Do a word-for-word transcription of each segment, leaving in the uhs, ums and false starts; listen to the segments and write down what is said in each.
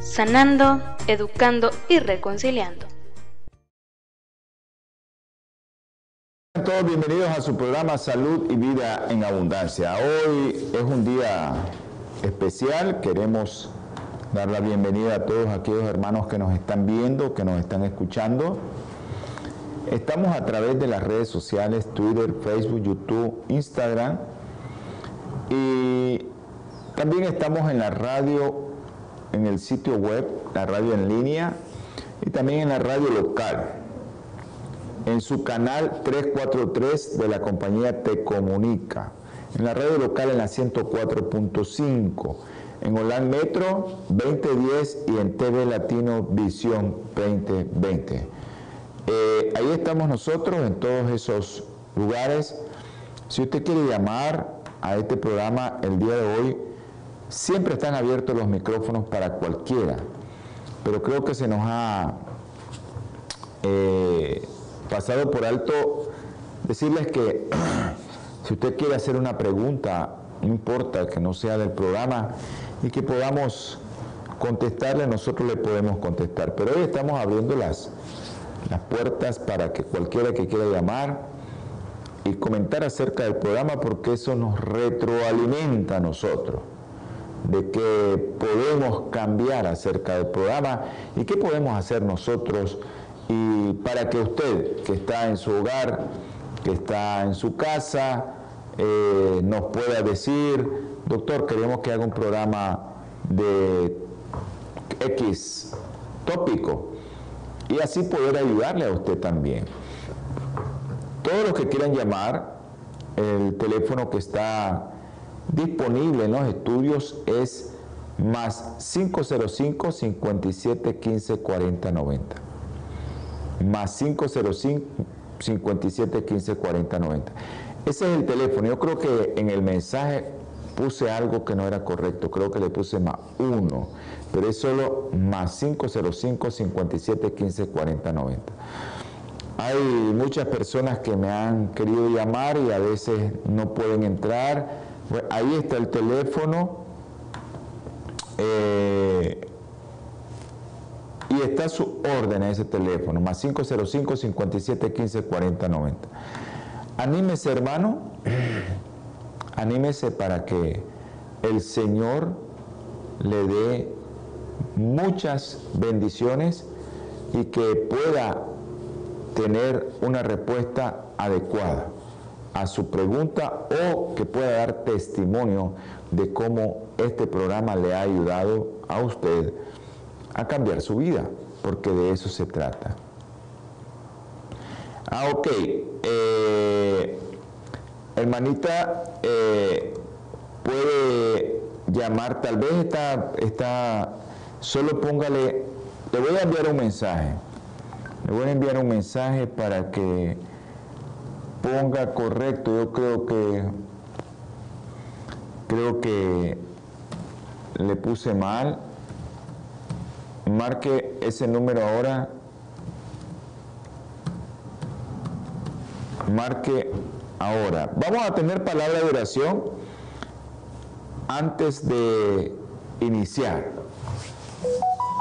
sanando, educando y reconciliando. Todos bienvenidos a su programa Salud y Vida en Abundancia. Hoy es un día especial. Queremos dar la bienvenida a todos aquellos hermanos que nos están viendo, que nos están escuchando. Estamos a través de las redes sociales, Twitter, Facebook, YouTube, Instagram. Y también estamos en la radio, en el sitio web, la radio en línea, y también en la radio local, en su canal trescientos cuarenta y tres de la compañía Te Comunica, en la radio local en la ciento cuatro punto cinco, en Holland Metro veinte diez y en T V Latino Visión veinte veinte. Eh, ahí estamos nosotros en todos esos lugares. Si usted quiere llamar a este programa el día de hoy, siempre están abiertos los micrófonos para cualquiera, pero creo que se nos ha eh, pasado por alto decirles que si usted quiere hacer una pregunta, no importa que no sea del programa y que podamos contestarle, nosotros le podemos contestar. Pero hoy estamos abriendo las, las puertas para que cualquiera que quiera llamar y comentar acerca del programa, porque eso nos retroalimenta a nosotros de qué podemos cambiar acerca del programa y qué podemos hacer nosotros, y para que usted, que está en su hogar, que está en su casa, eh, nos pueda decir: doctor, queremos que haga un programa de X tópico, y así poder ayudarle a usted también. Todos los que quieran llamar, el teléfono que está disponible en los estudios es más cinco cero cinco, cincuenta y siete, quince, cuarenta, noventa, más cinco cero cinco, cincuenta y siete, quince, cuarenta, noventa. Ese es el teléfono. Yo creo que en el mensaje puse algo que no era correcto, creo que le puse más uno, pero es solo más cinco cero cinco, cincuenta y siete, quince, cuarenta, noventa. Hay muchas personas que me han querido llamar y a veces no pueden entrar. Ahí está el teléfono, eh, y está su orden en ese teléfono, más cinco cero cinco, cincuenta y siete, quince, cuarenta, noventa. Anímese, hermano, anímese para que el Señor le dé muchas bendiciones y que pueda tener una respuesta adecuada a su pregunta, o que pueda dar testimonio de cómo este programa le ha ayudado a usted a cambiar su vida, porque de eso se trata. Ah, ok. Eh, hermanita, eh, puede llamar, tal vez está, está, solo póngale, le voy a enviar un mensaje, le voy a enviar un mensaje para que ponga correcto. Yo creo que creo que le puse mal. Marque ese número ahora, marque ahora. Vamos a tener palabra de oración antes de iniciar.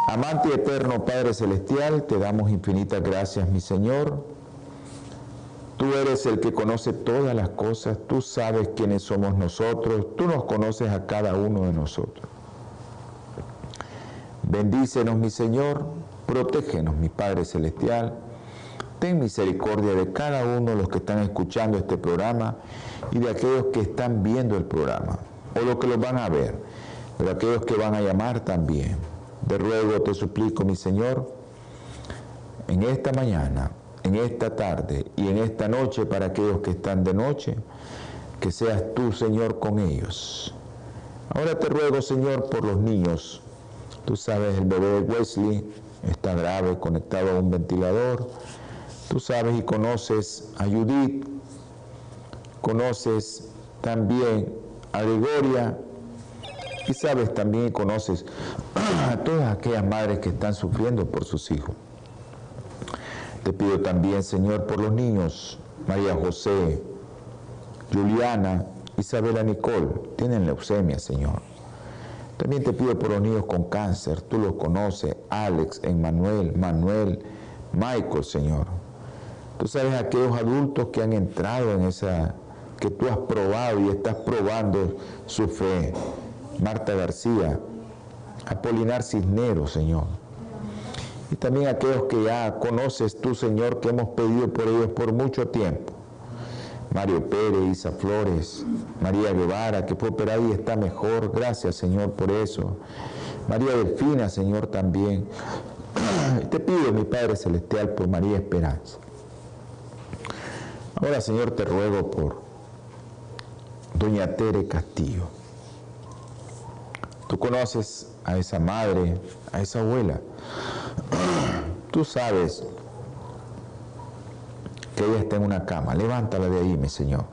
Amante eterno Padre Celestial, te damos infinitas gracias, mi Señor. Tú eres el que conoce todas las cosas, tú sabes quiénes somos nosotros, tú nos conoces a cada uno de nosotros. Bendícenos, mi Señor, protégenos, mi Padre Celestial. Ten misericordia de cada uno de los que están escuchando este programa y de aquellos que están viendo el programa, o los que los van a ver, de aquellos que van a llamar también. Te ruego, te suplico, mi Señor, en esta mañana, en esta tarde y en esta noche, para aquellos que están de noche, que seas tú, Señor, con ellos. Ahora te ruego, Señor, por los niños, Tú sabes, el bebé de Wesley está grave, conectado a un ventilador. Tú sabes y conoces a Judith, conoces también a Gregoria, y sabes también y conoces a todas aquellas madres que están sufriendo por sus hijos. Te pido también, Señor, por los niños, María José, Juliana, Isabela Nicole, tienen leucemia, Señor. También te pido por los niños con cáncer, tú los conoces, Alex, Emmanuel, Manuel, Michael, Señor. Tú sabes aquellos adultos que han entrado en esa, que tú has probado y estás probando su fe. Marta García, Apolinar Cisneros, Señor. Y también aquellos que ya conoces tú, Señor, que hemos pedido por ellos por mucho tiempo. Mario Pérez, Isa Flores, María Guevara, que fue operada y está mejor. Gracias, Señor, por eso. María Delfina, Señor, también. Te pido, mi Padre Celestial, por María Esperanza. Ahora, Señor, te ruego por doña Tere Castillo. Tú conoces a esa madre, a esa abuela. Tú sabes que ella está en una cama. Levántala de ahí, mi Señor.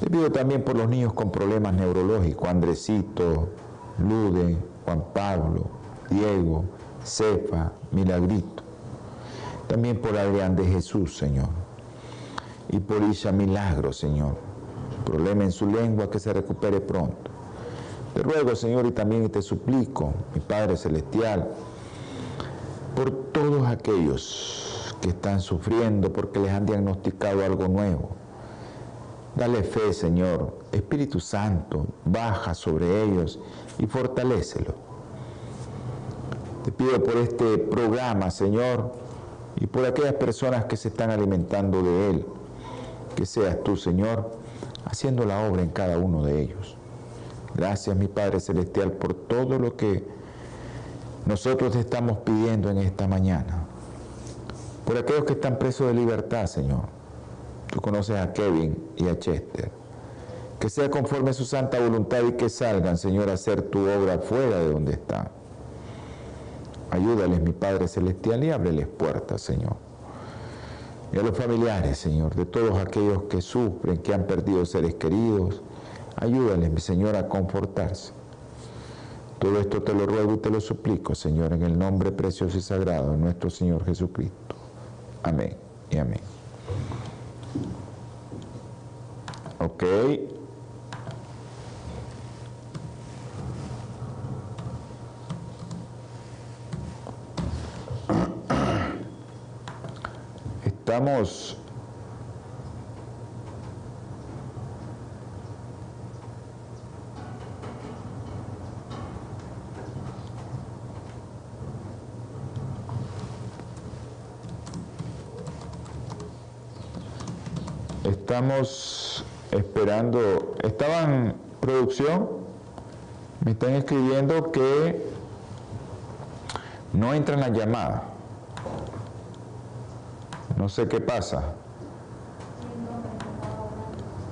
Te pido también por los niños con problemas neurológicos. Andresito, Lude, Juan Pablo, Diego, Cefa, Milagrito. También por Adrián de Jesús, Señor. Y por Isha Milagro, Señor. Problema en su lengua, que se recupere pronto. Te ruego, Señor, y también te suplico, mi Padre Celestial, por todos aquellos que están sufriendo porque les han diagnosticado algo nuevo. Dale fe, Señor. Espíritu Santo, baja sobre ellos y fortalécelo. Te pido por este programa, Señor, y por aquellas personas que se están alimentando de él, que seas tú, Señor, haciendo la obra en cada uno de ellos. Gracias, mi Padre Celestial, por todo lo que nosotros te estamos pidiendo en esta mañana. Por aquellos que están presos de libertad, Señor. Tú conoces a Kevin y a Chester. Que sea conforme a su santa voluntad y que salgan, Señor, a hacer tu obra fuera de donde están. Ayúdales, mi Padre Celestial, y ábreles puertas, Señor. Y a los familiares, Señor, de todos aquellos que sufren, que han perdido seres queridos, ayúdales, mi Señor, a confortarse. Todo esto te lo ruego y te lo suplico, Señor, en el nombre precioso y sagrado de nuestro Señor Jesucristo. Amén y amén. Ok. Estamos... Estamos esperando, estaban producción, me están escribiendo que no entran las llamadas, no sé qué pasa.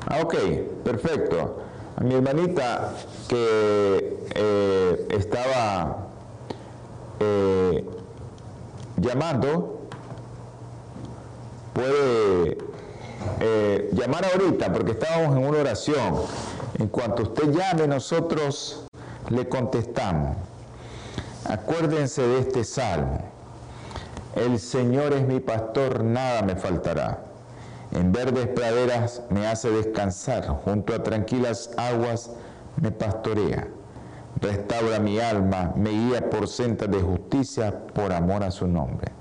Ah, ok, perfecto. A mi hermanita que eh, estaba eh, llamando, puede... Eh, llamar ahorita porque estábamos en una oración. En cuanto usted llame, nosotros le contestamos. Acuérdense de este salmo: el Señor es mi pastor, nada me faltará. En verdes praderas me hace descansar, junto a tranquilas aguas me pastorea. Restaura mi alma, me guía por sendas de justicia, por amor a su nombre.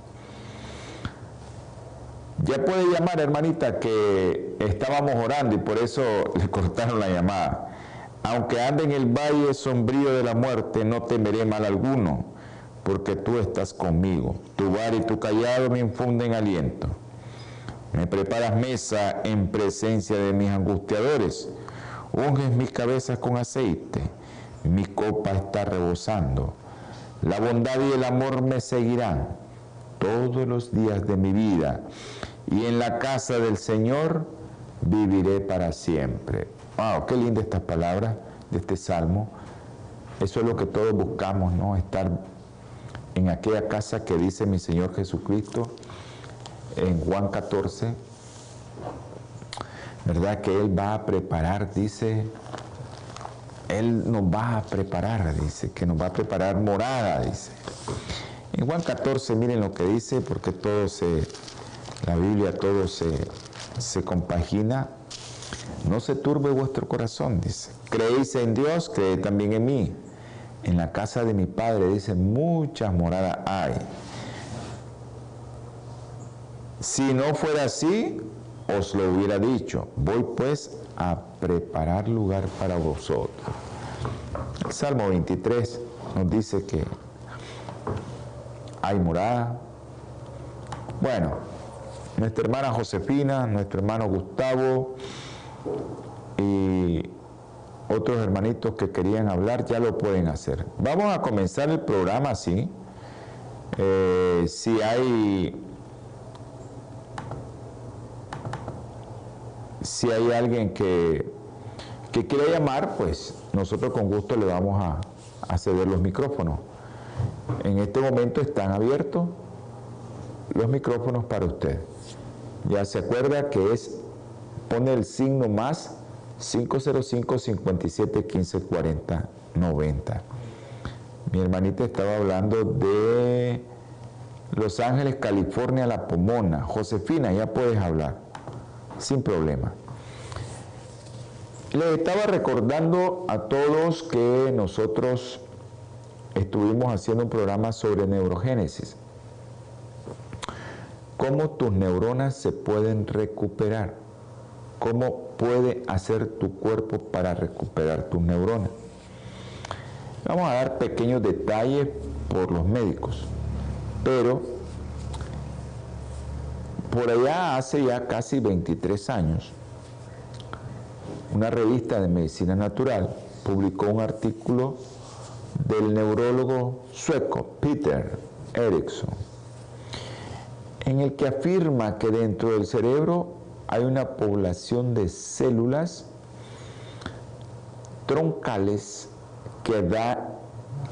Ya puede llamar, hermanita, que estábamos orando y por eso le cortaron la llamada. Aunque ande en el valle sombrío de la muerte, no temeré mal alguno, porque tú estás conmigo. Tu vara y tu callado me infunden aliento. Me preparas mesa en presencia de mis angustiadores. Unges mis cabezas con aceite. Mi copa está rebosando. La bondad y el amor me seguirán todos los días de mi vida, y en la casa del Señor viviré para siempre. Wow, qué linda estas palabras de este salmo. Eso es lo que todos buscamos, ¿no? Estar en aquella casa que dice mi Señor Jesucristo en Juan catorce, ¿verdad? Que Él va a preparar, dice, Él nos va a preparar, dice, que nos va a preparar morada, dice. En Juan catorce, miren lo que dice, porque todo se, la Biblia, todo se, se compagina. No se turbe vuestro corazón, dice. Creéis en Dios, creed también en mí. En la casa de mi Padre, dice, muchas moradas hay. Si no fuera así, os lo hubiera dicho. Voy pues a preparar lugar para vosotros. El Salmo veintitrés nos dice que hay morada. Bueno, nuestra hermana Josefina, nuestro hermano Gustavo y otros hermanitos que querían hablar ya lo pueden hacer. Vamos a comenzar el programa así. Eh, si hay si hay alguien que, que quiera llamar, pues nosotros con gusto le vamos a, a ceder los micrófonos. En este momento están abiertos los micrófonos para usted. Ya se acuerda que es, pone el signo más cinco cero cinco, cincuenta y siete, quince, cuarenta, noventa. Mi hermanita estaba hablando de Los Ángeles, California, La Pomona. Josefina, ya puedes hablar, sin problema. Les estaba recordando a todos que nosotros estuvimos haciendo un programa sobre neurogénesis. Cómo tus neuronas se pueden recuperar. Cómo puede hacer tu cuerpo para recuperar tus neuronas. Vamos a dar pequeños detalles por los médicos, pero por allá hace ya casi veintitrés años, una revista de medicina natural publicó un artículo del neurólogo sueco Peter Eriksson, en el que afirma que dentro del cerebro hay una población de células troncales que da,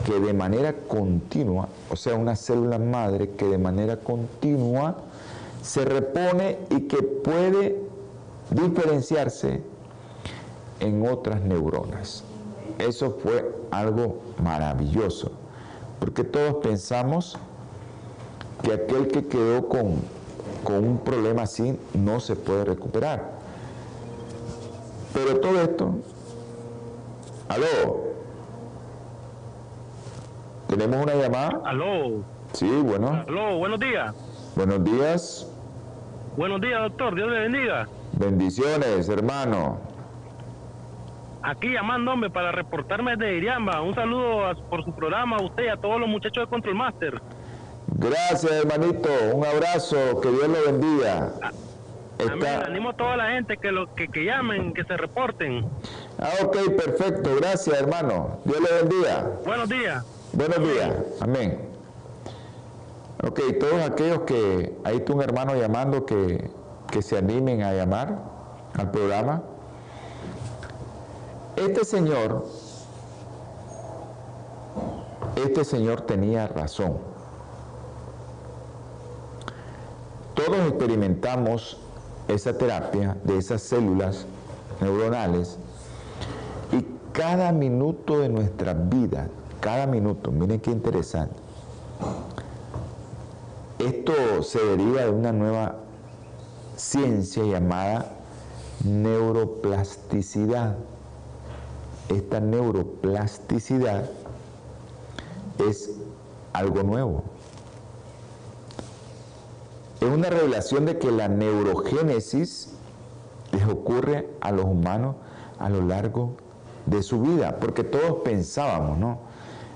que de manera continua, o sea, una célula madre que de manera continua se repone y que puede diferenciarse en otras neuronas. Eso fue algo maravilloso, porque todos pensamos que aquel que quedó con con un problema así no se puede recuperar. Pero todo esto... ¿Aló? ¿Tenemos una llamada? ¿Aló? Sí, bueno. ¿Aló? Buenos días. Buenos días. Buenos días, doctor. Dios le bendiga. Bendiciones, hermano. Aquí llamándome para reportarme desde Iriamba. Un saludo a, por su programa, a usted y a todos los muchachos de Control Master. Gracias, hermanito. Un abrazo. Que Dios lo bendiga. Está... Amén. Animo a toda la gente que, lo, que, que llamen, que se reporten. Ah, ok, perfecto. Gracias, hermano. Dios lo bendiga. Buenos días. Buenos días. Amén. Ok, todos aquellos que... Ahí está un hermano llamando que, que se animen a llamar al programa. Este señor... Este señor tenía razón. Todos experimentamos esa terapia de esas células neuronales y cada minuto de nuestra vida, cada minuto, miren qué interesante. Esto se deriva de una nueva ciencia llamada neuroplasticidad. Esta neuroplasticidad es algo nuevo. Es una revelación de que la neurogénesis les ocurre a los humanos a lo largo de su vida, porque todos pensábamos, ¿no?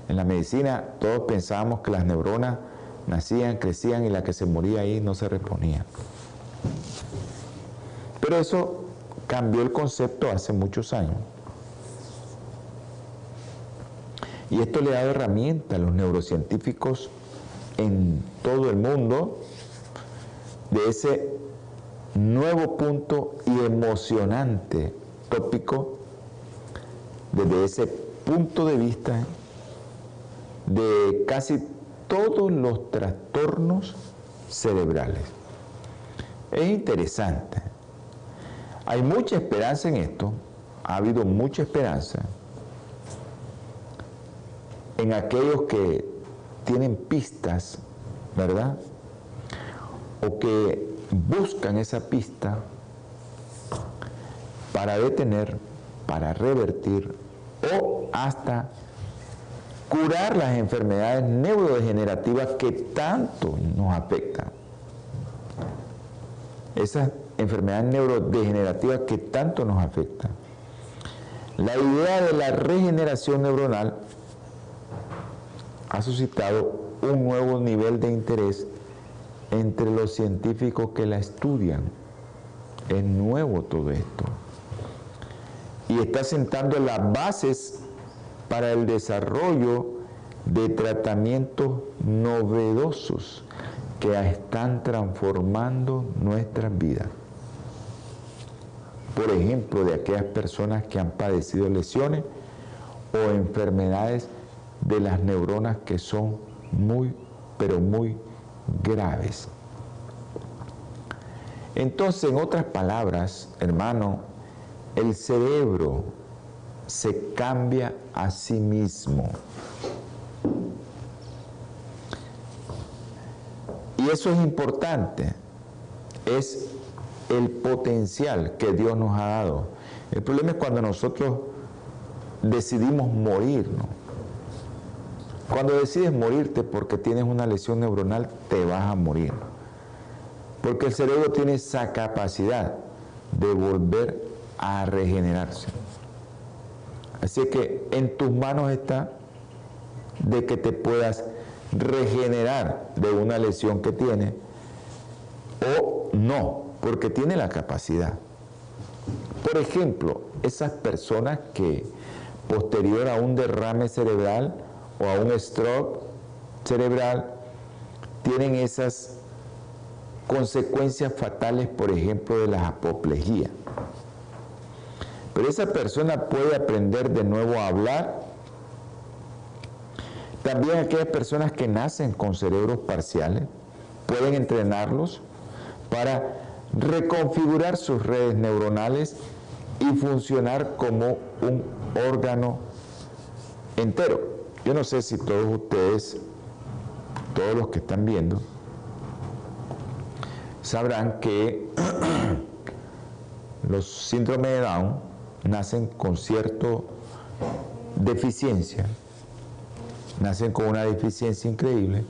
En la medicina todos pensábamos que las neuronas nacían, crecían y la que se moría ahí no se reponía. Pero eso cambió el concepto hace muchos años. Y esto le da herramienta a los neurocientíficos en todo el mundo de ese nuevo punto y emocionante tópico desde ese punto de vista de casi todos los trastornos cerebrales. Es interesante. Hay mucha esperanza en esto. Ha habido mucha esperanza en aquellos que tienen pistas, ¿verdad? O que buscan esa pista para detener, para revertir o hasta curar las enfermedades neurodegenerativas que tanto nos afectan. Esas enfermedades neurodegenerativas que tanto nos afectan. La idea de la regeneración neuronal ha suscitado un nuevo nivel de interés entre los científicos que la estudian. Es nuevo todo esto. Y está sentando las bases para el desarrollo de tratamientos novedosos que están transformando nuestras vidas. Por ejemplo, de aquellas personas que han padecido lesiones o enfermedades de las neuronas que son muy, pero muy graves. Entonces, en otras palabras, hermano, el cerebro se cambia a sí mismo. Y eso es importante. Es el potencial que Dios nos ha dado. El problema es cuando nosotros decidimos morirnos. Cuando decides morirte porque tienes una lesión neuronal, te vas a morir. Porque el cerebro tiene esa capacidad de volver a regenerarse. Así que en tus manos está de que te puedas regenerar de una lesión que tienes o no, porque tiene la capacidad. Por ejemplo, esas personas que posterior a un derrame cerebral o a un stroke cerebral tienen esas consecuencias fatales, por ejemplo, de la apoplejía. Pero esa persona puede aprender de nuevo a hablar. También aquellas personas que nacen con cerebros parciales pueden entrenarlos para reconfigurar sus redes neuronales y funcionar como un órgano entero. Yo no sé si todos ustedes, todos los que están viendo, sabrán que los síndromes de Down nacen con cierta deficiencia, nacen con una deficiencia increíble,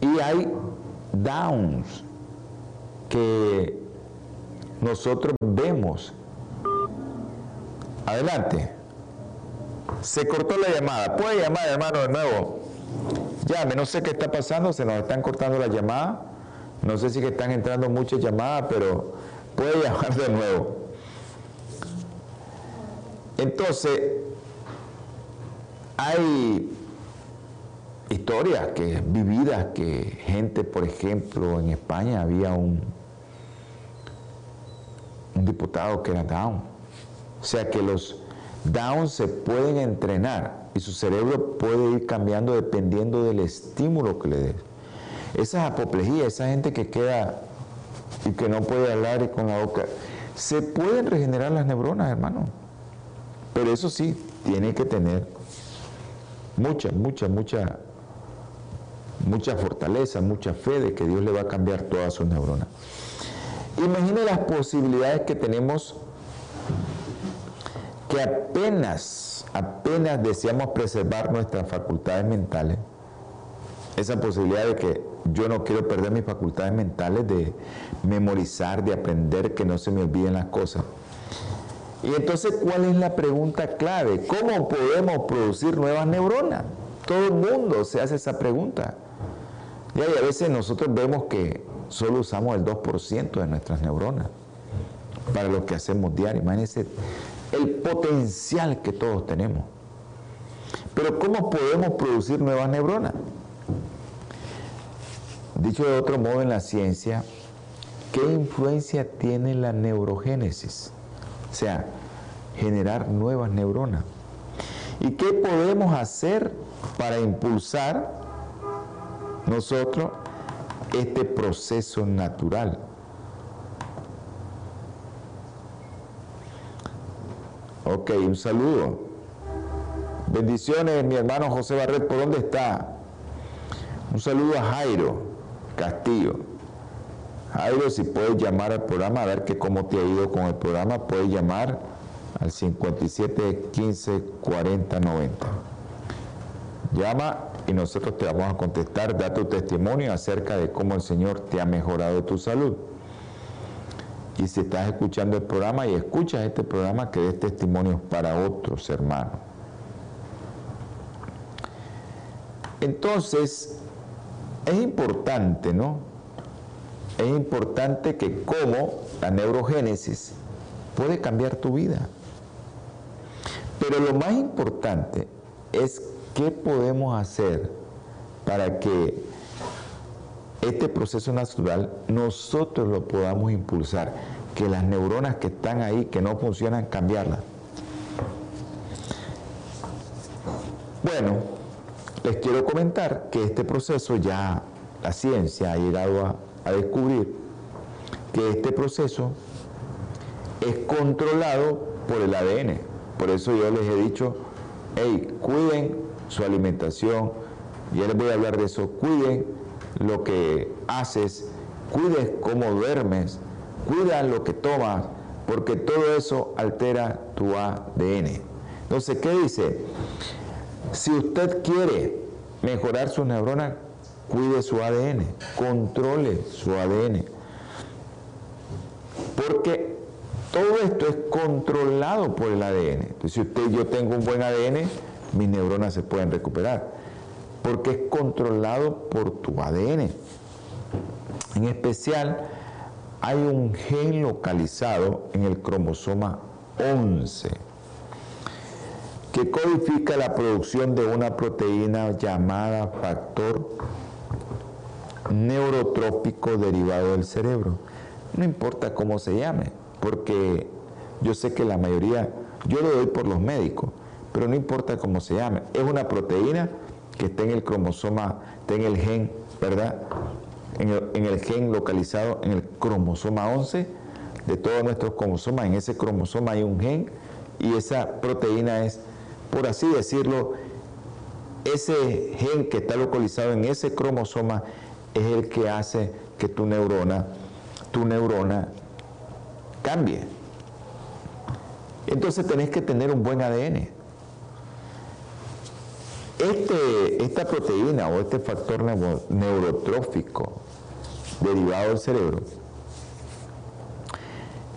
y hay Downs que nosotros vemos. Adelante. Se cortó la llamada. ¿Puede llamar, hermano, de nuevo? Llame, no sé qué está pasando, se nos están cortando la llamada. No sé si que están entrando muchas llamadas, pero puede llamar de nuevo. Entonces, hay historias que vividas que gente, por ejemplo, en España había un, un diputado que era Down. O sea que los Down se pueden entrenar y su cerebro puede ir cambiando dependiendo del estímulo que le dé. Esas apoplejías, esa gente que queda y que no puede hablar y con la boca, se pueden regenerar las neuronas, hermano. Pero eso sí, tiene que tener mucha, mucha, mucha, mucha fortaleza, mucha fe de que Dios le va a cambiar todas sus neuronas. Imagine las posibilidades que tenemos, que apenas, apenas deseamos preservar nuestras facultades mentales. Esa posibilidad de que yo no quiero perder mis facultades mentales de memorizar, de aprender, que no se me olviden las cosas. Y entonces, ¿cuál es la pregunta clave? ¿Cómo podemos producir nuevas neuronas? Todo el mundo se hace esa pregunta. Y a veces nosotros vemos que solo usamos el dos por ciento de nuestras neuronas para lo que hacemos diario. Imagínense el potencial que todos tenemos. Pero ¿cómo podemos producir nuevas neuronas? Dicho de otro modo, en la ciencia, ¿qué influencia tiene la neurogénesis? O sea, generar nuevas neuronas. ¿Y qué podemos hacer para impulsar nosotros este proceso natural? Ok, un saludo. Bendiciones, mi hermano José Barret, ¿por dónde está? Un saludo a Jairo Castillo. Jairo, si puedes llamar al programa, a ver que cómo te ha ido con el programa, puedes llamar al cincuenta y siete quince cuarenta noventa. Llama y nosotros te vamos a contestar, da tu testimonio acerca de cómo el Señor te ha mejorado tu salud. Y si estás escuchando el programa y escuchas este programa, que des testimonios para otros hermanos. Entonces, es importante, ¿no? Es importante que cómo la neurogénesis puede cambiar tu vida. Pero lo más importante es qué podemos hacer para que este proceso natural nosotros lo podamos impulsar, que las neuronas que están ahí, que no funcionan, cambiarlas. Bueno, les quiero comentar que este proceso ya la ciencia ha llegado a, a descubrir que este proceso es controlado por el A D N. Por eso yo les he dicho, hey, cuiden su alimentación, ya les voy a hablar de eso, cuiden lo que haces, cuides cómo duermes, cuida lo que tomas, porque todo eso altera tu A D N. Entonces, ¿qué dice? Si usted quiere mejorar sus neuronas, cuide su A D N, controle su A D N, porque todo esto es controlado por el A D N. Entonces, si usted, yo tengo un buen A D N, mis neuronas se pueden recuperar, porque es controlado por tu A D N. En especial, hay un gen localizado en el cromosoma once que codifica la producción de una proteína llamada factor neurotrófico derivado del cerebro. No importa cómo se llame, porque yo sé que la mayoría, yo lo doy por los médicos, pero no importa cómo se llame, es una proteína que está en el cromosoma, está en el gen, ¿verdad? En el, en el gen localizado en el cromosoma once, de todos nuestros cromosomas, en ese cromosoma hay un gen, y esa proteína es, por así decirlo, ese gen que está localizado en ese cromosoma es el que hace que tu neurona, tu neurona cambie. Entonces tenés que tener un buen A D N. Este, esta proteína o este factor neuro, neurotrófico derivado del cerebro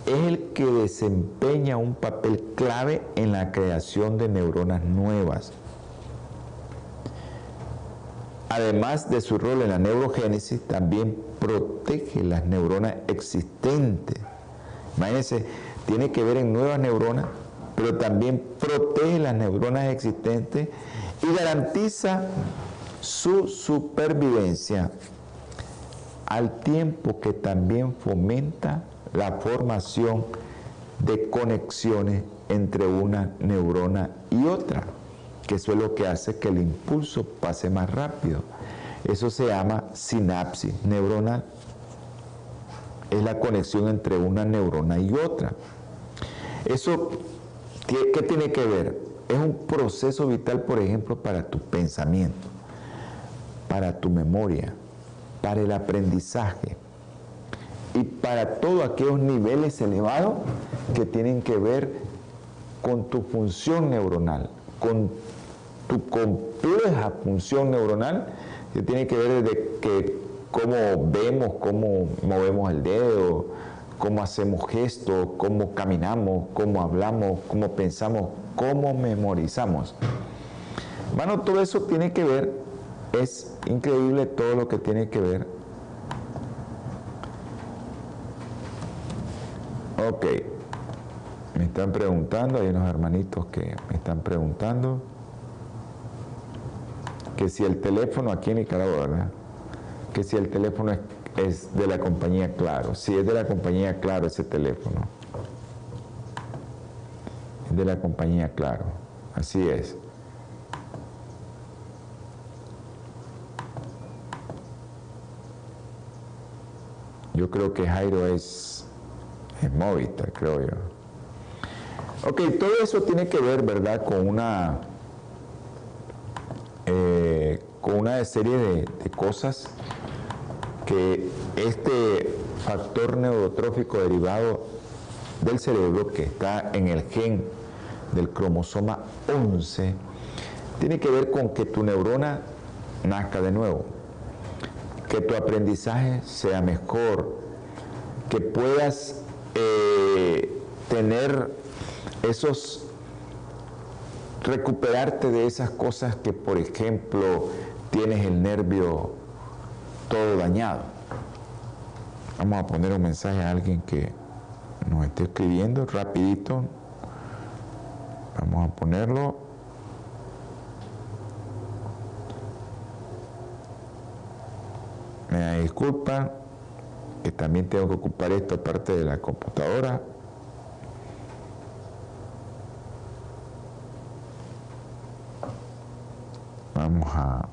es el que desempeña un papel clave en la creación de neuronas nuevas. Además de su rol en la neurogénesis, también protege las neuronas existentes. Imagínense, tiene que ver en nuevas neuronas, pero también protege las neuronas existentes y garantiza su supervivencia, al tiempo que también fomenta la formación de conexiones entre una neurona y otra, que eso es lo que hace que el impulso pase más rápido. Eso se llama sinapsis neuronal. Es la conexión entre una neurona y otra. Eso, ¿qué tiene que ver? Es un proceso vital, por ejemplo, para tu pensamiento, para tu memoria, para el aprendizaje y para todos aquellos niveles elevados que tienen que ver con tu función neuronal, con tu compleja función neuronal, que tiene que ver desde que cómo vemos, cómo movemos el dedo, cómo hacemos gestos, cómo caminamos, cómo hablamos, cómo pensamos, cómo memorizamos. Bueno, todo eso tiene que ver, es increíble todo lo que tiene que ver. Ok, me están preguntando, hay unos hermanitos que me están preguntando que si el teléfono aquí en Nicaragua, ¿verdad? Que si el teléfono es, es de la compañía Claro. Si es de la compañía Claro ese teléfono. De la compañía Claro, así es. Yo creo que Jairo es, es Movistar, creo yo. Ok, todo eso tiene que ver, ¿verdad?, con una, eh, con una serie de, de cosas que este factor neurotrófico derivado del cerebro, que está en el gen del cromosoma once, tiene que ver con que tu neurona nazca de nuevo, que tu aprendizaje sea mejor, que puedas eh, tener esos, recuperarte de esas cosas que, por ejemplo, tienes el nervio todo dañado. Vamos a poner un mensaje a alguien que nos esté escribiendo rapidito. Vamos a ponerlo. Me disculpan que también tengo que ocupar esta parte de la computadora. Vamos a...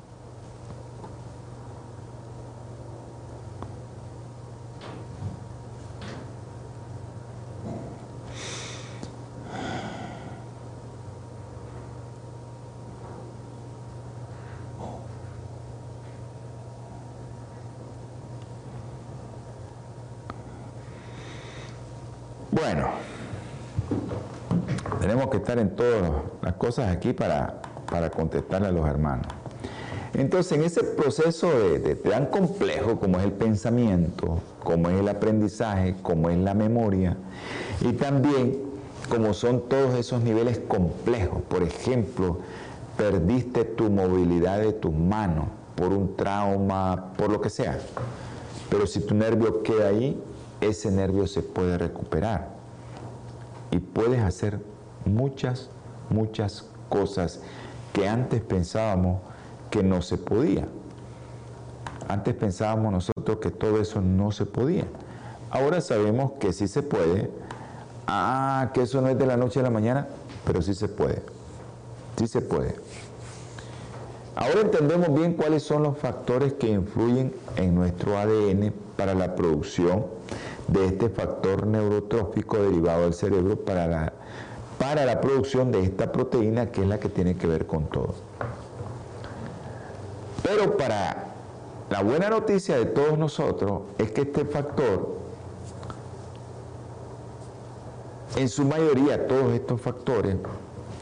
Bueno, tenemos que estar en todas las cosas aquí para, para contestarle a los hermanos. Entonces, en ese proceso de, de tan complejo como es el pensamiento, como es el aprendizaje, como es la memoria, y también como son todos esos niveles complejos, por ejemplo, perdiste tu movilidad de tus manos por un trauma, por lo que sea, pero si tu nervio queda ahí, ese nervio se puede recuperar y puedes hacer muchas, muchas cosas que antes pensábamos que no se podía. Antes pensábamos nosotros que todo eso no se podía. Ahora sabemos que sí se puede. Ah, que eso no es de la noche a la mañana, pero sí se puede. Sí se puede. Ahora entendemos bien cuáles son los factores que influyen en nuestro A D N para la producción de este factor neurotrófico derivado del cerebro, para la, para la producción de esta proteína, que es la que tiene que ver con todo. Pero para la buena noticia de todos nosotros es que este factor, en su mayoría todos estos factores,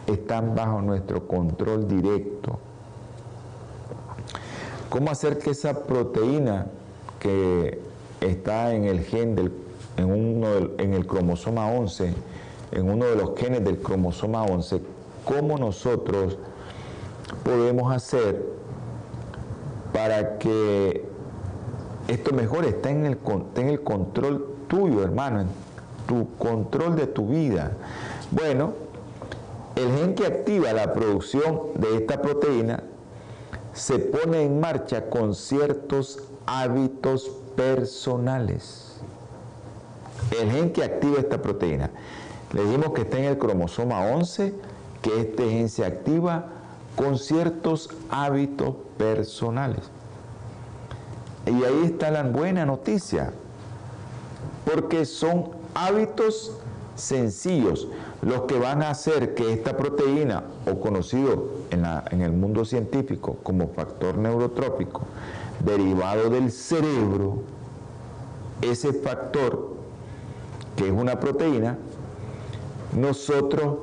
están bajo nuestro control directo. ¿Cómo hacer que esa proteína que está en el gen, del, en, uno del, en el cromosoma once, en uno de los genes del cromosoma once, cómo nosotros podemos hacer para que esto mejore? Está en el, está en el control tuyo, hermano, en tu control de tu vida. Bueno, el gen que activa la producción de esta proteína se pone en marcha con ciertos hábitos personales. El gen que activa esta proteína, le dijimos que está en el cromosoma once, que este gen se activa con ciertos hábitos personales. Y ahí está la buena noticia, porque son hábitos sencillos los que van a hacer que esta proteína, o conocido en, la, en el mundo científico como factor neurotrófico derivado del cerebro, ese factor que es una proteína, nosotros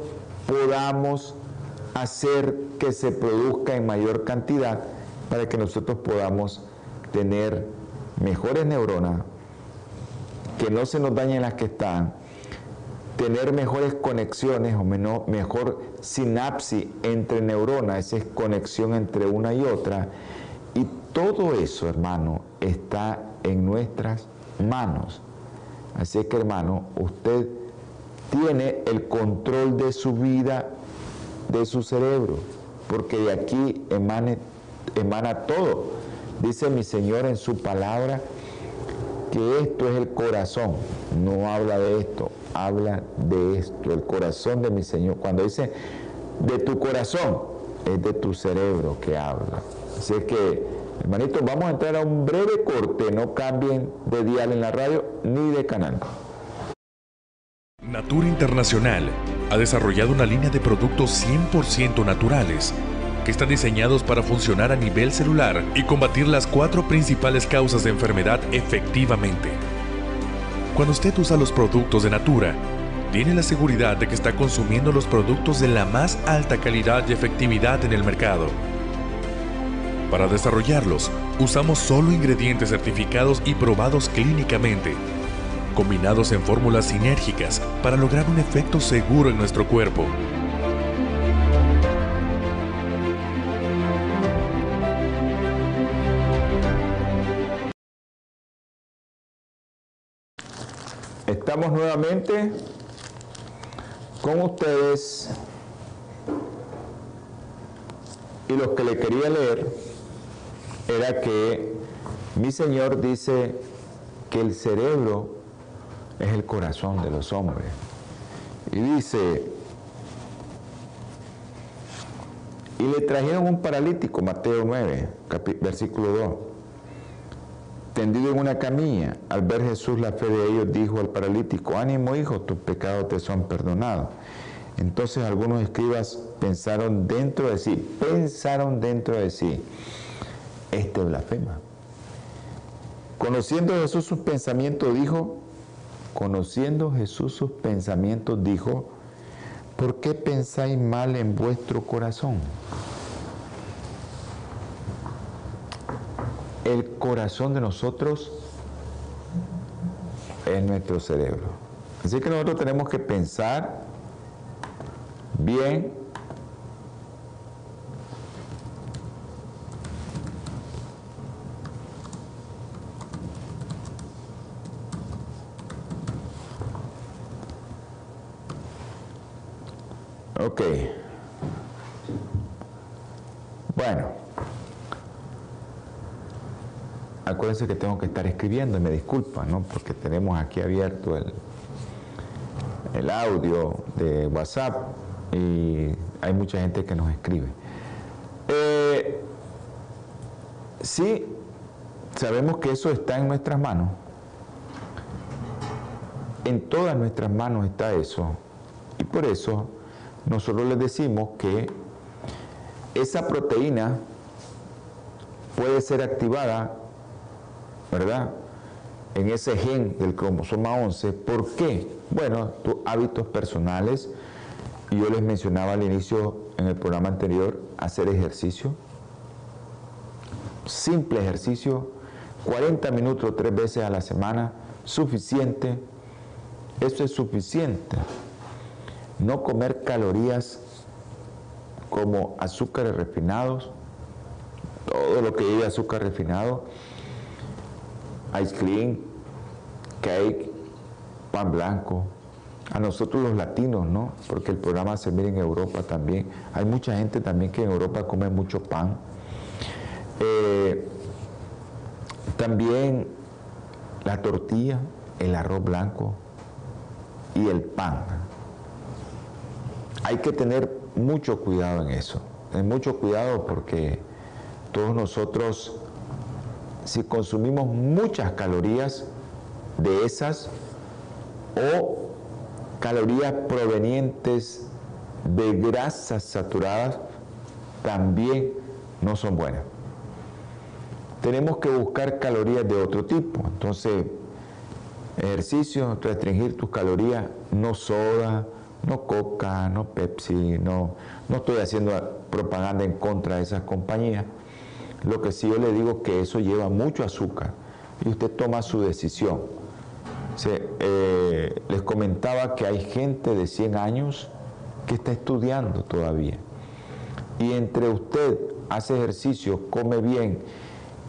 podamos hacer que se produzca en mayor cantidad para que nosotros podamos tener mejores neuronas, que no se nos dañen las que están, tener mejores conexiones o menos, mejor sinapsis entre neuronas, esa es conexión entre una y otra. Y todo eso, hermano, está en nuestras manos. Así es que, hermano, usted tiene el control de su vida, de su cerebro, porque de aquí emane, emana todo. Dice mi Señor en su palabra que esto es el corazón. No habla de esto, habla de esto, el corazón de mi Señor. Cuando dice de tu corazón, es de tu cerebro que habla. Así es que Hermanitos, vamos a entrar a un breve corte, no cambien de dial en la radio ni de canal. Natura Internacional ha desarrollado una línea de productos cien por ciento naturales que están diseñados para funcionar a nivel celular y combatir las cuatro principales causas de enfermedad efectivamente. Cuando usted usa los productos de Natura, tiene la seguridad de que está consumiendo los productos de la más alta calidad y efectividad en el mercado. Para desarrollarlos, usamos solo ingredientes certificados y probados clínicamente, combinados en fórmulas sinérgicas para lograr un efecto seguro en nuestro cuerpo. Estamos nuevamente con ustedes y lo que le quería leer era que mi señor dice que el cerebro es el corazón de los hombres y dice, y le trajeron un paralítico, Mateo nueve, versículo dos, tendido en una camilla. Al ver Jesús la fe de ellos, dijo al paralítico: ánimo, hijo, tus pecados te son perdonados. Entonces algunos escribas pensaron dentro de sí, pensaron dentro de sí, este blasfema. Conociendo Jesús sus pensamientos, dijo, conociendo Jesús sus pensamientos, dijo, ¿por qué pensáis mal en vuestro corazón? El corazón de nosotros es nuestro cerebro. Así que nosotros tenemos que pensar bien ok bueno acuérdense que tengo que estar escribiendo y me disculpan, ¿no? Porque tenemos aquí abierto el, el audio de WhatsApp y hay mucha gente que nos escribe. Eh, sí, sabemos que eso está en nuestras manos. En todas nuestras manos está eso. Y por eso nosotros les decimos que esa proteína puede ser activada, ¿verdad?, en ese gen del cromosoma once. ¿Por qué? Bueno, tus hábitos personales. Y yo les mencionaba al inicio, en el programa anterior, hacer ejercicio. Simple ejercicio, cuarenta minutos tres veces a la semana, suficiente. Eso es suficiente. No comer calorías como azúcares refinados, todo lo que lleve azúcar refinado, ice cream, cake, pan blanco. A nosotros los latinos, ¿no? Porque el programa se mira en Europa también. Hay mucha gente también que en Europa come mucho pan. Eh, también la tortilla, el arroz blanco y el pan. Hay que tener mucho cuidado en eso. Hay mucho cuidado porque todos nosotros, si consumimos muchas calorías de esas o calorías provenientes de grasas saturadas, también no son buenas. Tenemos que buscar calorías de otro tipo. Entonces, ejercicio, restringir tus calorías, no soda, no coca, no Pepsi, no, no estoy haciendo propaganda en contra de esas compañías. Lo que sí yo le digo es que eso lleva mucho azúcar y usted toma su decisión. Se, eh, les comentaba que hay gente de cien años que está estudiando todavía. Y entre usted hace ejercicio, come bien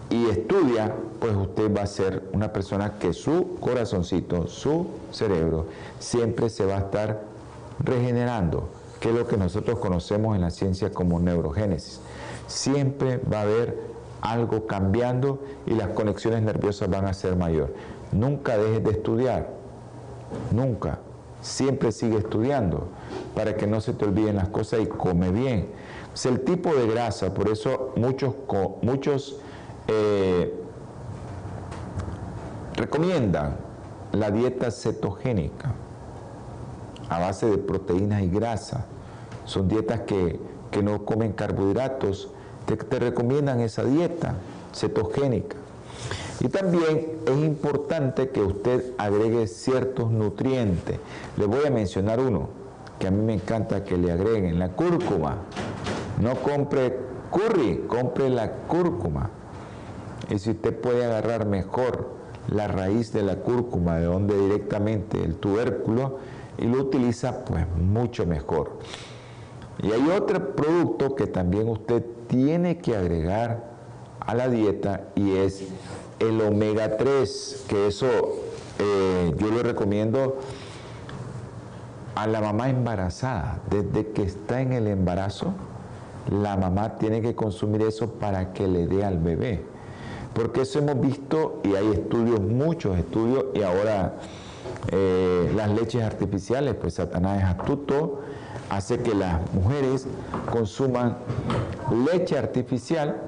y estudia, pues usted va a ser una persona que su corazoncito, su cerebro, siempre se va a estar regenerando, que es lo que nosotros conocemos en la ciencia como neurogénesis. Siempre va a haber algo cambiando y las conexiones nerviosas van a ser mayor. Nunca dejes de estudiar, nunca, siempre sigue estudiando para que no se te olviden las cosas y come bien. Es el tipo de grasa, por eso muchos, muchos eh, recomiendan la dieta cetogénica a base de proteínas y grasa. Son dietas que, que no comen carbohidratos, te, te recomiendan esa dieta cetogénica. Y también es importante que usted agregue ciertos nutrientes. Les voy a mencionar uno que a mí me encanta que le agreguen, la cúrcuma. No compre curry, compre la cúrcuma. Y si usted puede agarrar mejor la raíz de la cúrcuma, de donde directamente el tubérculo, y lo utiliza, pues mucho mejor. Y hay otro producto que también usted tiene que agregar a la dieta y es el omega tres, que eso eh, yo lo recomiendo a la mamá embarazada. Desde que está en el embarazo, la mamá tiene que consumir eso para que le dé al bebé. Porque eso hemos visto y hay estudios, muchos estudios, y ahora eh, las leches artificiales, pues Satanás es astuto, hace que las mujeres consuman leche artificial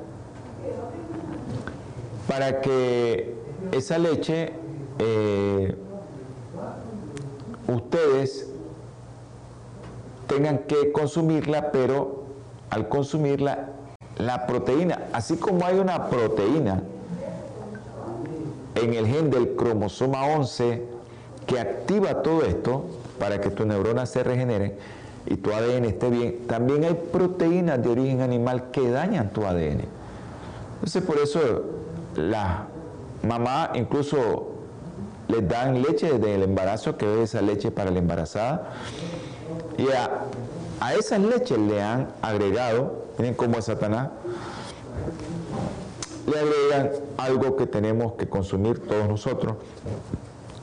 para que esa leche eh, ustedes tengan que consumirla, pero al consumirla, la proteína, así como hay una proteína en el gen del cromosoma once que activa todo esto para que tus neuronas se regeneren y tu A D N esté bien, también hay proteínas de origen animal que dañan tu A D N. Entonces, por eso las mamás incluso les dan leche desde el embarazo, que es esa leche para la embarazada, y a, a esas leches le han agregado, miren cómo es Satanás, le agregan algo que tenemos que consumir todos nosotros,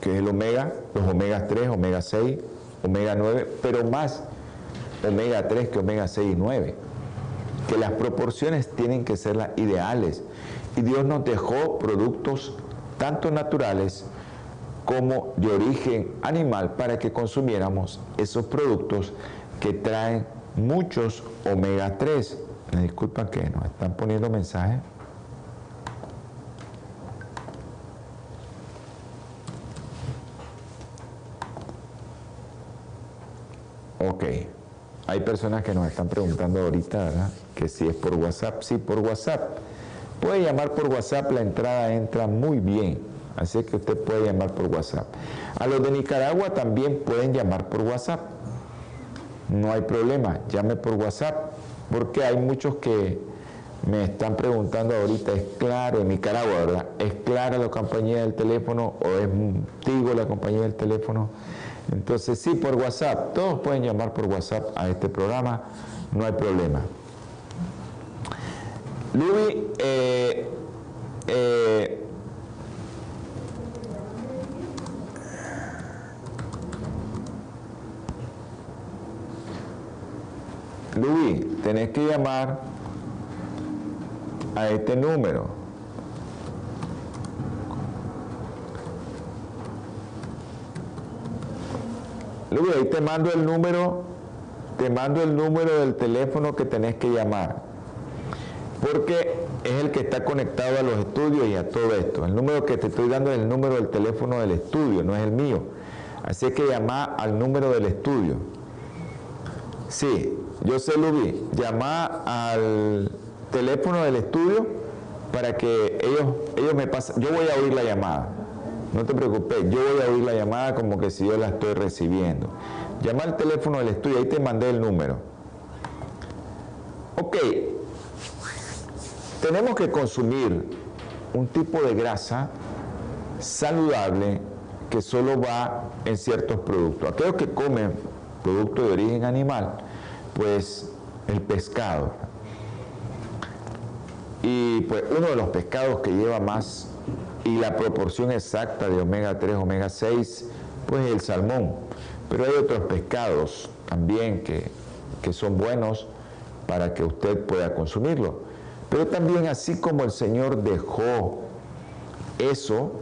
que es el omega, los omega tres, omega seis, omega nueve, pero más omega tres que omega seis y nueve, que las proporciones tienen que ser las ideales. Y Dios nos dejó productos tanto naturales como de origen animal para que consumiéramos esos productos que traen muchos omega tres. Me disculpan que nos están poniendo mensajes. Ok, hay personas que nos están preguntando ahorita, ¿verdad?, que si es por WhatsApp. Sí, por WhatsApp. Puede llamar por WhatsApp, la entrada entra muy bien, así que usted puede llamar por WhatsApp. A los de Nicaragua también pueden llamar por WhatsApp, no hay problema, llame por WhatsApp, porque hay muchos que me están preguntando ahorita, es claro, en Nicaragua, ¿verdad?, es clara la compañía del teléfono o es Tigo la compañía del teléfono. Entonces sí, por WhatsApp, todos pueden llamar por WhatsApp a este programa, no hay problema. Luis, eh, eh, Luis, tenés que llamar a este número. Luis, ahí te mando el número, te mando el número del teléfono que tenés que llamar, porque es el que está conectado a los estudios y a todo esto. El número que te estoy dando es el número del teléfono del estudio, no es el mío. Así que llama al número del estudio. Sí, yo sé, Lubi, llama al teléfono del estudio para que ellos, ellos me pasen. Yo voy a oír la llamada, no te preocupes, yo voy a oír la llamada como que si yo la estoy recibiendo. Llama al teléfono del estudio, ahí te mandé el número. Ok. Tenemos que consumir un tipo de grasa saludable que solo va en ciertos productos. Aquellos que comen productos de origen animal, pues el pescado. Y pues uno de los pescados que lleva más y la proporción exacta de omega tres, omega seis, pues es el salmón. Pero hay otros pescados también que, que son buenos para que usted pueda consumirlo. Pero también, así como el Señor dejó eso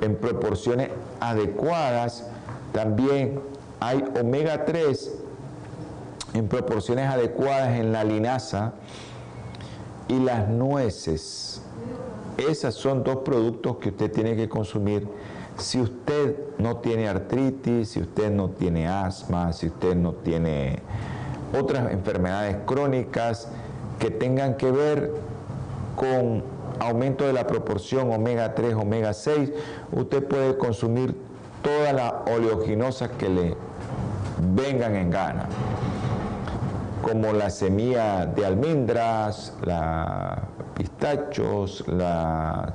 en proporciones adecuadas, también hay omega tres en proporciones adecuadas en la linaza y las nueces. Esos son dos productos que usted tiene que consumir si usted no tiene artritis, si usted no tiene asma, si usted no tiene otras enfermedades crónicas que tengan que ver con aumento de la proporción omega tres, omega seis. Usted puede consumir todas las oleaginosas que le vengan en gana, como la semilla de almendras, la pistachos, la,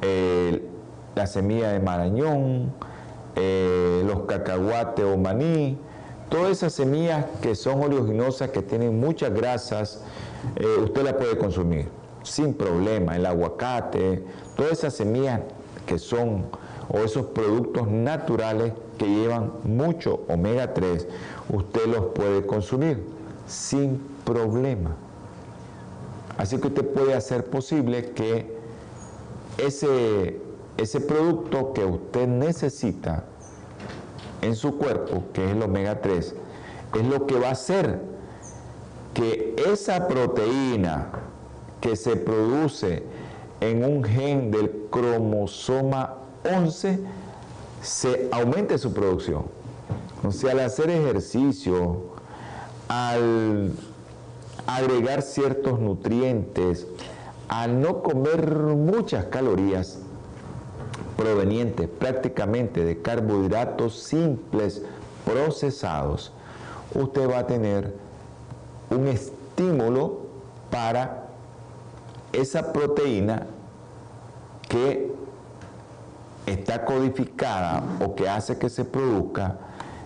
eh, la semilla de marañón, eh, los cacahuates o maní, todas esas semillas que son oleaginosas, que tienen muchas grasas, eh, usted las puede consumir sin problema. El aguacate, todas esas semillas que son, o esos productos naturales que llevan mucho omega tres, usted los puede consumir sin problema. Así que usted puede hacer posible que ese, ese producto que usted necesita en su cuerpo, que es el omega tres, es lo que va a hacer que esa proteína que se produce en un gen del cromosoma once, se aumente su producción. O sea, al hacer ejercicio, al agregar ciertos nutrientes, al no comer muchas calorías provenientes prácticamente de carbohidratos simples procesados, usted va a tener un estímulo para esa proteína que está codificada o que hace que se produzca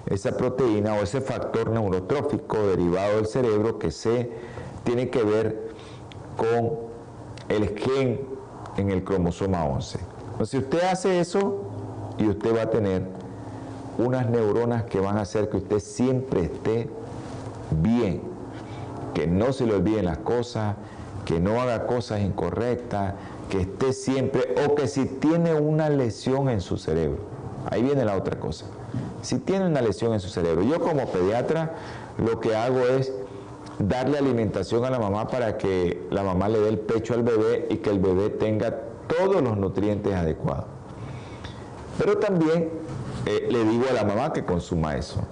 esa proteína o ese factor neurotrófico derivado del cerebro, que se tiene que ver con el gen en el cromosoma once. Entonces, si usted hace eso, y usted va a tener unas neuronas que van a hacer que usted siempre esté bien, que no se le olviden las cosas, que no haga cosas incorrectas, que esté siempre, o que si tiene una lesión en su cerebro, ahí viene la otra cosa, si tiene una lesión en su cerebro. Yo, como pediatra, lo que hago es darle alimentación a la mamá para que la mamá le dé el pecho al bebé y que el bebé tenga todos los nutrientes adecuados. Pero también eh, le digo a la mamá que consuma eso,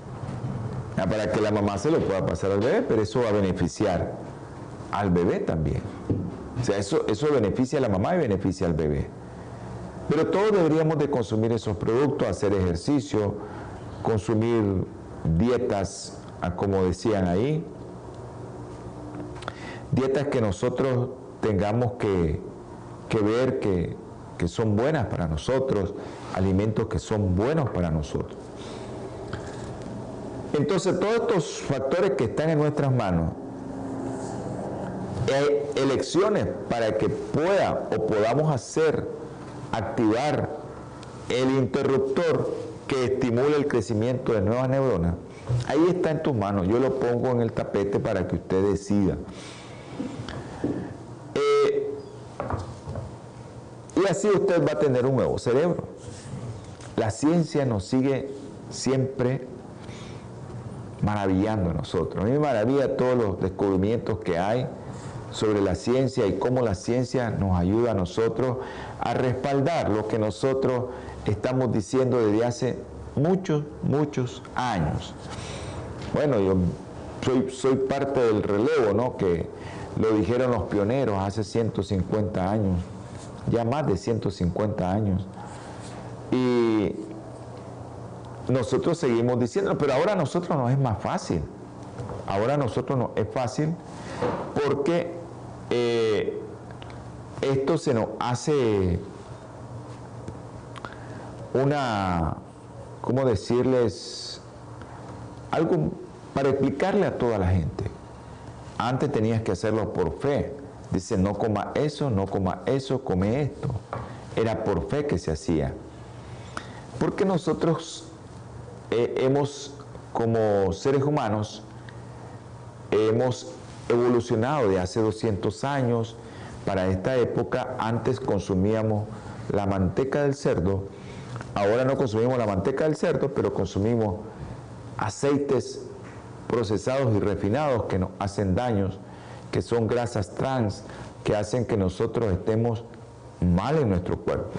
para que la mamá se lo pueda pasar al bebé, pero eso va a beneficiar al bebé también. O sea, eso, eso beneficia a la mamá y beneficia al bebé. Pero todos deberíamos de consumir esos productos, hacer ejercicio, consumir dietas, como decían ahí, dietas que nosotros tengamos que, que ver que, que son buenas para nosotros, alimentos que son buenos para nosotros. Entonces, todos estos factores que están en nuestras manos, hay elecciones para que pueda o podamos hacer, activar el interruptor que estimula el crecimiento de nuevas neuronas. Ahí está en tus manos. Yo lo pongo en el tapete para que usted decida. Eh, y así usted va a tener un nuevo cerebro. La ciencia nos sigue siempre maravillando a nosotros. A mí me maravilla todos los descubrimientos que hay sobre la ciencia y cómo la ciencia nos ayuda a nosotros a respaldar lo que nosotros estamos diciendo desde hace muchos, muchos años. Bueno, yo soy, soy parte del relevo, ¿no?, que lo dijeron los pioneros hace ciento cincuenta años, ya más de ciento cincuenta años. Y nosotros seguimos diciendo, pero ahora a nosotros nos es más fácil. Ahora a nosotros nos es fácil porque Eh, esto se nos hace una, ¿cómo decirles? Algo para explicarle a toda la gente. Antes tenías que hacerlo por fe. Dice, no coma eso, no coma eso, come esto. Era por fe que se hacía. Porque nosotros eh, hemos, como seres humanos, hemos evolucionado de hace doscientos años para esta época. Antes consumíamos la manteca del cerdo, ahora no consumimos la manteca del cerdo, pero consumimos aceites procesados y refinados que nos hacen daños, que son grasas trans, que hacen que nosotros estemos mal en nuestro cuerpo.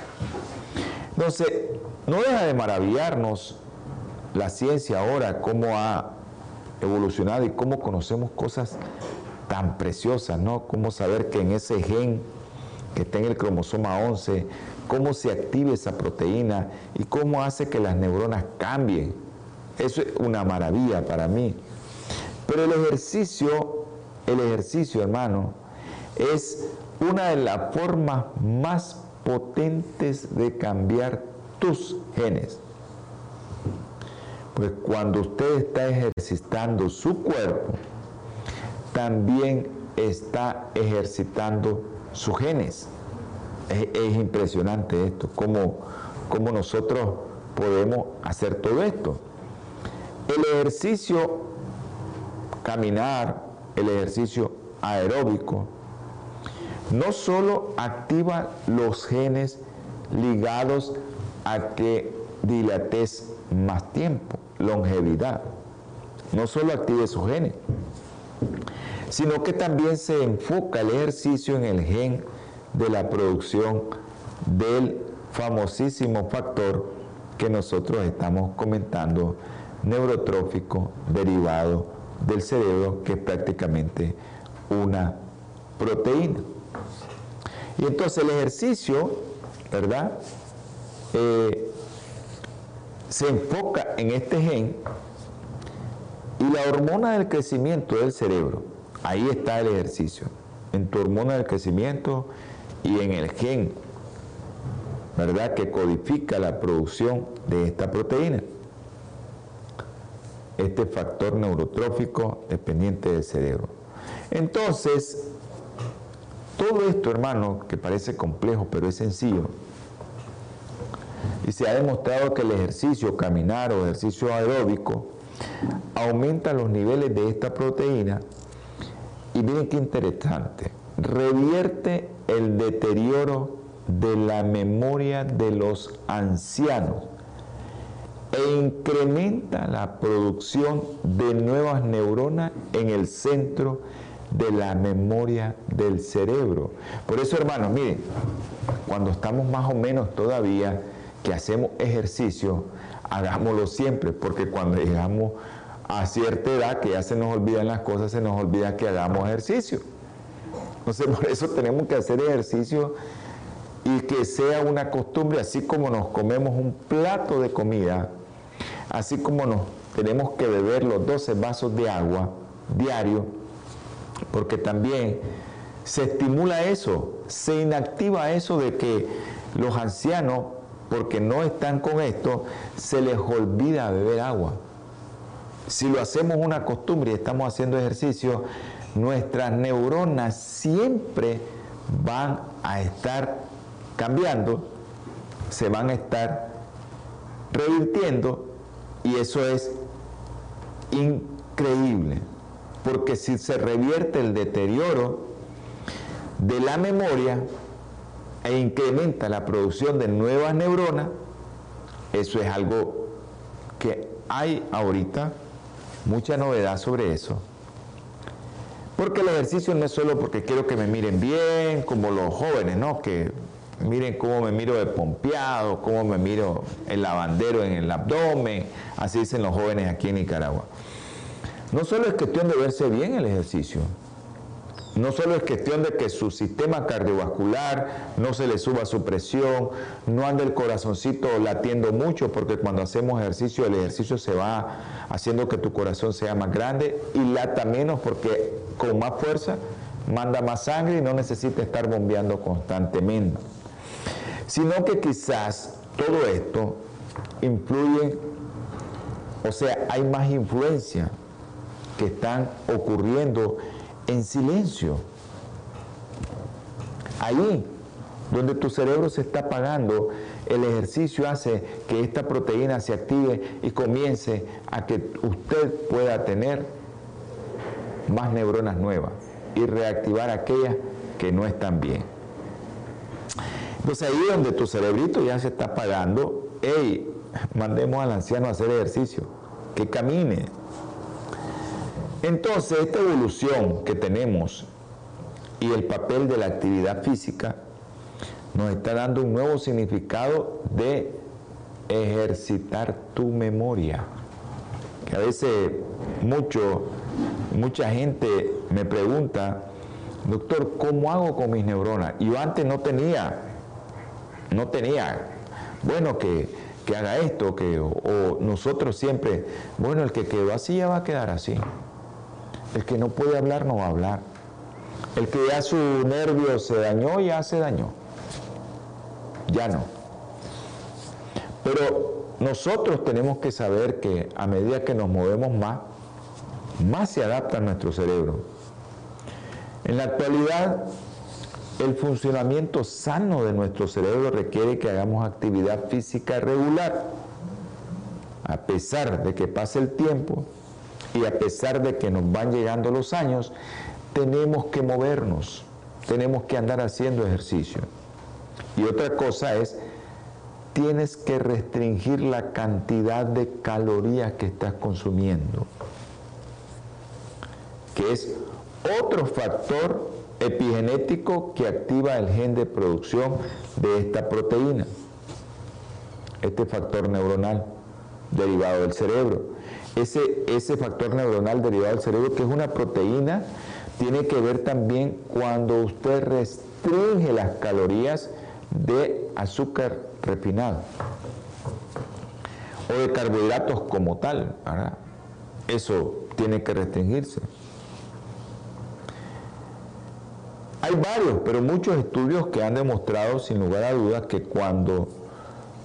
Entonces, no deja de maravillarnos la ciencia ahora, cómo ha evolucionado y cómo conocemos cosas tan preciosas, ¿no? Cómo saber que en ese gen que está en el cromosoma once, cómo se activa esa proteína y cómo hace que las neuronas cambien. Eso es una maravilla para mí. Pero el ejercicio, el ejercicio, hermano, es una de las formas más potentes de cambiar tus genes. Pues cuando usted está ejercitando su cuerpo, también está ejercitando sus genes. Es, es impresionante esto, cómo, cómo nosotros podemos hacer todo esto. El ejercicio caminar, el ejercicio aeróbico, no solo activa los genes ligados a que dilates más tiempo, longevidad, no solo activa esos genes, sino que también se enfoca el ejercicio en el gen de la producción del famosísimo factor que nosotros estamos comentando, neurotrófico derivado del cerebro, que es prácticamente una proteína. Y entonces el ejercicio, ¿verdad?, Eh, se enfoca en este gen y la hormona del crecimiento del cerebro. Ahí está el ejercicio, en tu hormona del crecimiento y en el gen, ¿verdad?, que codifica la producción de esta proteína, este factor neurotrófico dependiente del cerebro. Entonces, todo esto, hermano, que parece complejo, pero es sencillo. Y se ha demostrado que el ejercicio caminar o ejercicio aeróbico aumenta los niveles de esta proteína. Y miren qué interesante, revierte el deterioro de la memoria de los ancianos e incrementa la producción de nuevas neuronas en el centro de la memoria del cerebro. Por eso, hermanos, miren, cuando estamos más o menos todavía que hacemos ejercicio, hagámoslo siempre, porque cuando llegamos a cierta edad que ya se nos olvidan las cosas, se nos olvida que hagamos ejercicio. Entonces, por eso tenemos que hacer ejercicio y que sea una costumbre, así como nos comemos un plato de comida, así como nos tenemos que beber los doce vasos de agua diario, porque también se estimula eso, se inactiva eso de que los ancianos, porque no están con esto, se les olvida beber agua. Si lo hacemos una costumbre y estamos haciendo ejercicio, nuestras neuronas siempre van a estar cambiando, se van a estar revirtiendo, y eso es increíble, porque si se revierte el deterioro de la memoria e incrementa la producción de nuevas neuronas, eso es algo que hay ahorita mucha novedad sobre eso. Porque el ejercicio no es solo porque quiero que me miren bien, como los jóvenes, ¿no? Que miren cómo me miro de pompeado, cómo me miro el lavandero en el abdomen, así dicen los jóvenes aquí en Nicaragua. No solo es cuestión de verse bien el ejercicio, no solo es cuestión de que su sistema cardiovascular no se le suba su presión, no ande el corazoncito latiendo mucho, porque cuando hacemos ejercicio, el ejercicio se va haciendo que tu corazón sea más grande y lata menos, porque con más fuerza manda más sangre y no necesita estar bombeando constantemente. Sino que quizás todo esto influye, o sea, hay más influencias que están ocurriendo en silencio. Ahí, donde tu cerebro se está apagando, el ejercicio hace que esta proteína se active y comience a que usted pueda tener más neuronas nuevas y reactivar aquellas que no están bien. Entonces, ahí donde tu cerebrito ya se está apagando, hey, mandemos al anciano a hacer ejercicio, que camine. Entonces, esta evolución que tenemos y el papel de la actividad física nos está dando un nuevo significado de ejercitar tu memoria. Que a veces mucho, mucha gente me pregunta, doctor, ¿cómo hago con mis neuronas? Yo antes no tenía, no tenía, bueno, que, que haga esto, que, o, o nosotros siempre, bueno, el que quedó así ya va a quedar así. El que no puede hablar no va a hablar. El que ya su nervio se dañó, ya se dañó. Ya no. Pero nosotros tenemos que saber que a medida que nos movemos más, más se adapta a nuestro cerebro. En la actualidad, el funcionamiento sano de nuestro cerebro requiere que hagamos actividad física regular. A pesar de que pase el tiempo y a pesar de que nos van llegando los años, tenemos que movernos, tenemos que andar haciendo ejercicio. Y otra cosa es, tienes que restringir la cantidad de calorías que estás consumiendo, que es otro factor epigenético que activa el gen de producción de esta proteína, este factor neuronal derivado del cerebro. Ese, ese factor neuronal derivado del cerebro, que es una proteína, tiene que ver también cuando usted restringe las calorías de azúcar refinado o de carbohidratos como tal, ¿verdad? Eso tiene que restringirse. Hay varios, pero muchos estudios que han demostrado sin lugar a dudas que cuando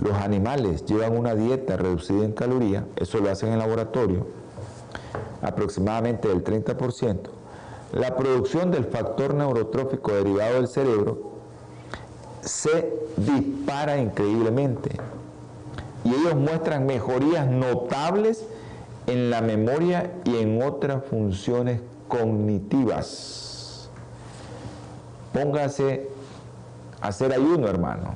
los animales llevan una dieta reducida en calorías, eso lo hacen en laboratorio, aproximadamente del treinta por ciento, la producción del factor neurotrófico derivado del cerebro se dispara increíblemente. Y ellos muestran mejorías notables en la memoria y en otras funciones cognitivas. Póngase a hacer ayuno, hermano.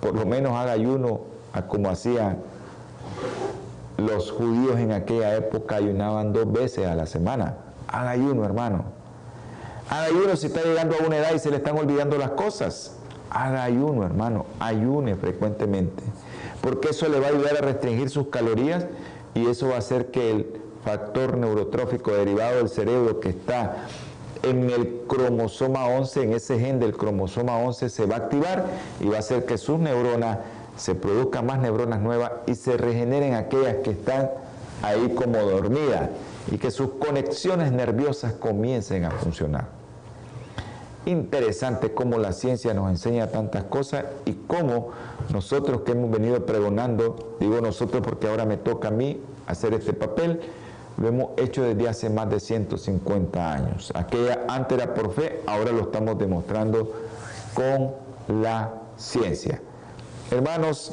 Por lo menos haga ayuno a como hacían los judíos en aquella época, ayunaban dos veces a la semana. Haga ayuno, hermano. Haga ayuno si está llegando a una edad y se le están olvidando las cosas. Haga ayuno, hermano. Ayune frecuentemente. Porque eso le va a ayudar a restringir sus calorías y eso va a hacer que el factor neurotrófico derivado del cerebro que está en el cromosoma once, en ese gen del cromosoma once, se va a activar y va a hacer que sus neuronas, se produzcan más neuronas nuevas y se regeneren aquellas que están ahí como dormidas y que sus conexiones nerviosas comiencen a funcionar. Interesante cómo la ciencia nos enseña tantas cosas y cómo nosotros que hemos venido pregonando, digo nosotros porque ahora me toca a mí hacer este papel, lo hemos hecho desde hace más de ciento cincuenta años. Aquella antes era por fe, ahora lo estamos demostrando con la ciencia. Hermanos,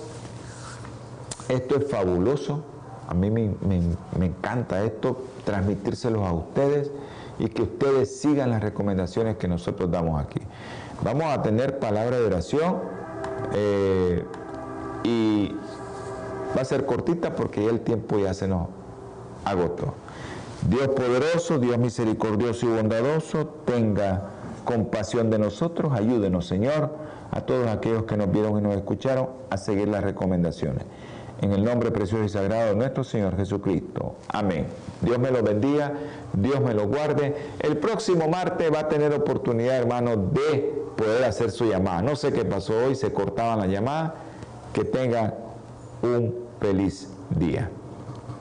esto es fabuloso. A mí me, me, me encanta esto, transmitírselos a ustedes y que ustedes sigan las recomendaciones que nosotros damos aquí. Vamos a tener palabra de oración eh, y va a ser cortita porque ya el tiempo ya se nos agotó. Dios poderoso, Dios misericordioso y bondadoso, tenga compasión de nosotros, ayúdenos, Señor, a todos aquellos que nos vieron y nos escucharon a seguir las recomendaciones. En el nombre precioso y sagrado de nuestro Señor Jesucristo. Amén. Dios me los bendiga, Dios me los guarde. El próximo martes va a tener oportunidad, hermano, de poder hacer su llamada. No sé qué pasó hoy, se cortaban las llamadas. Que tengan un feliz día.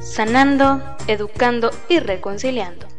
Sanando, educando y reconciliando.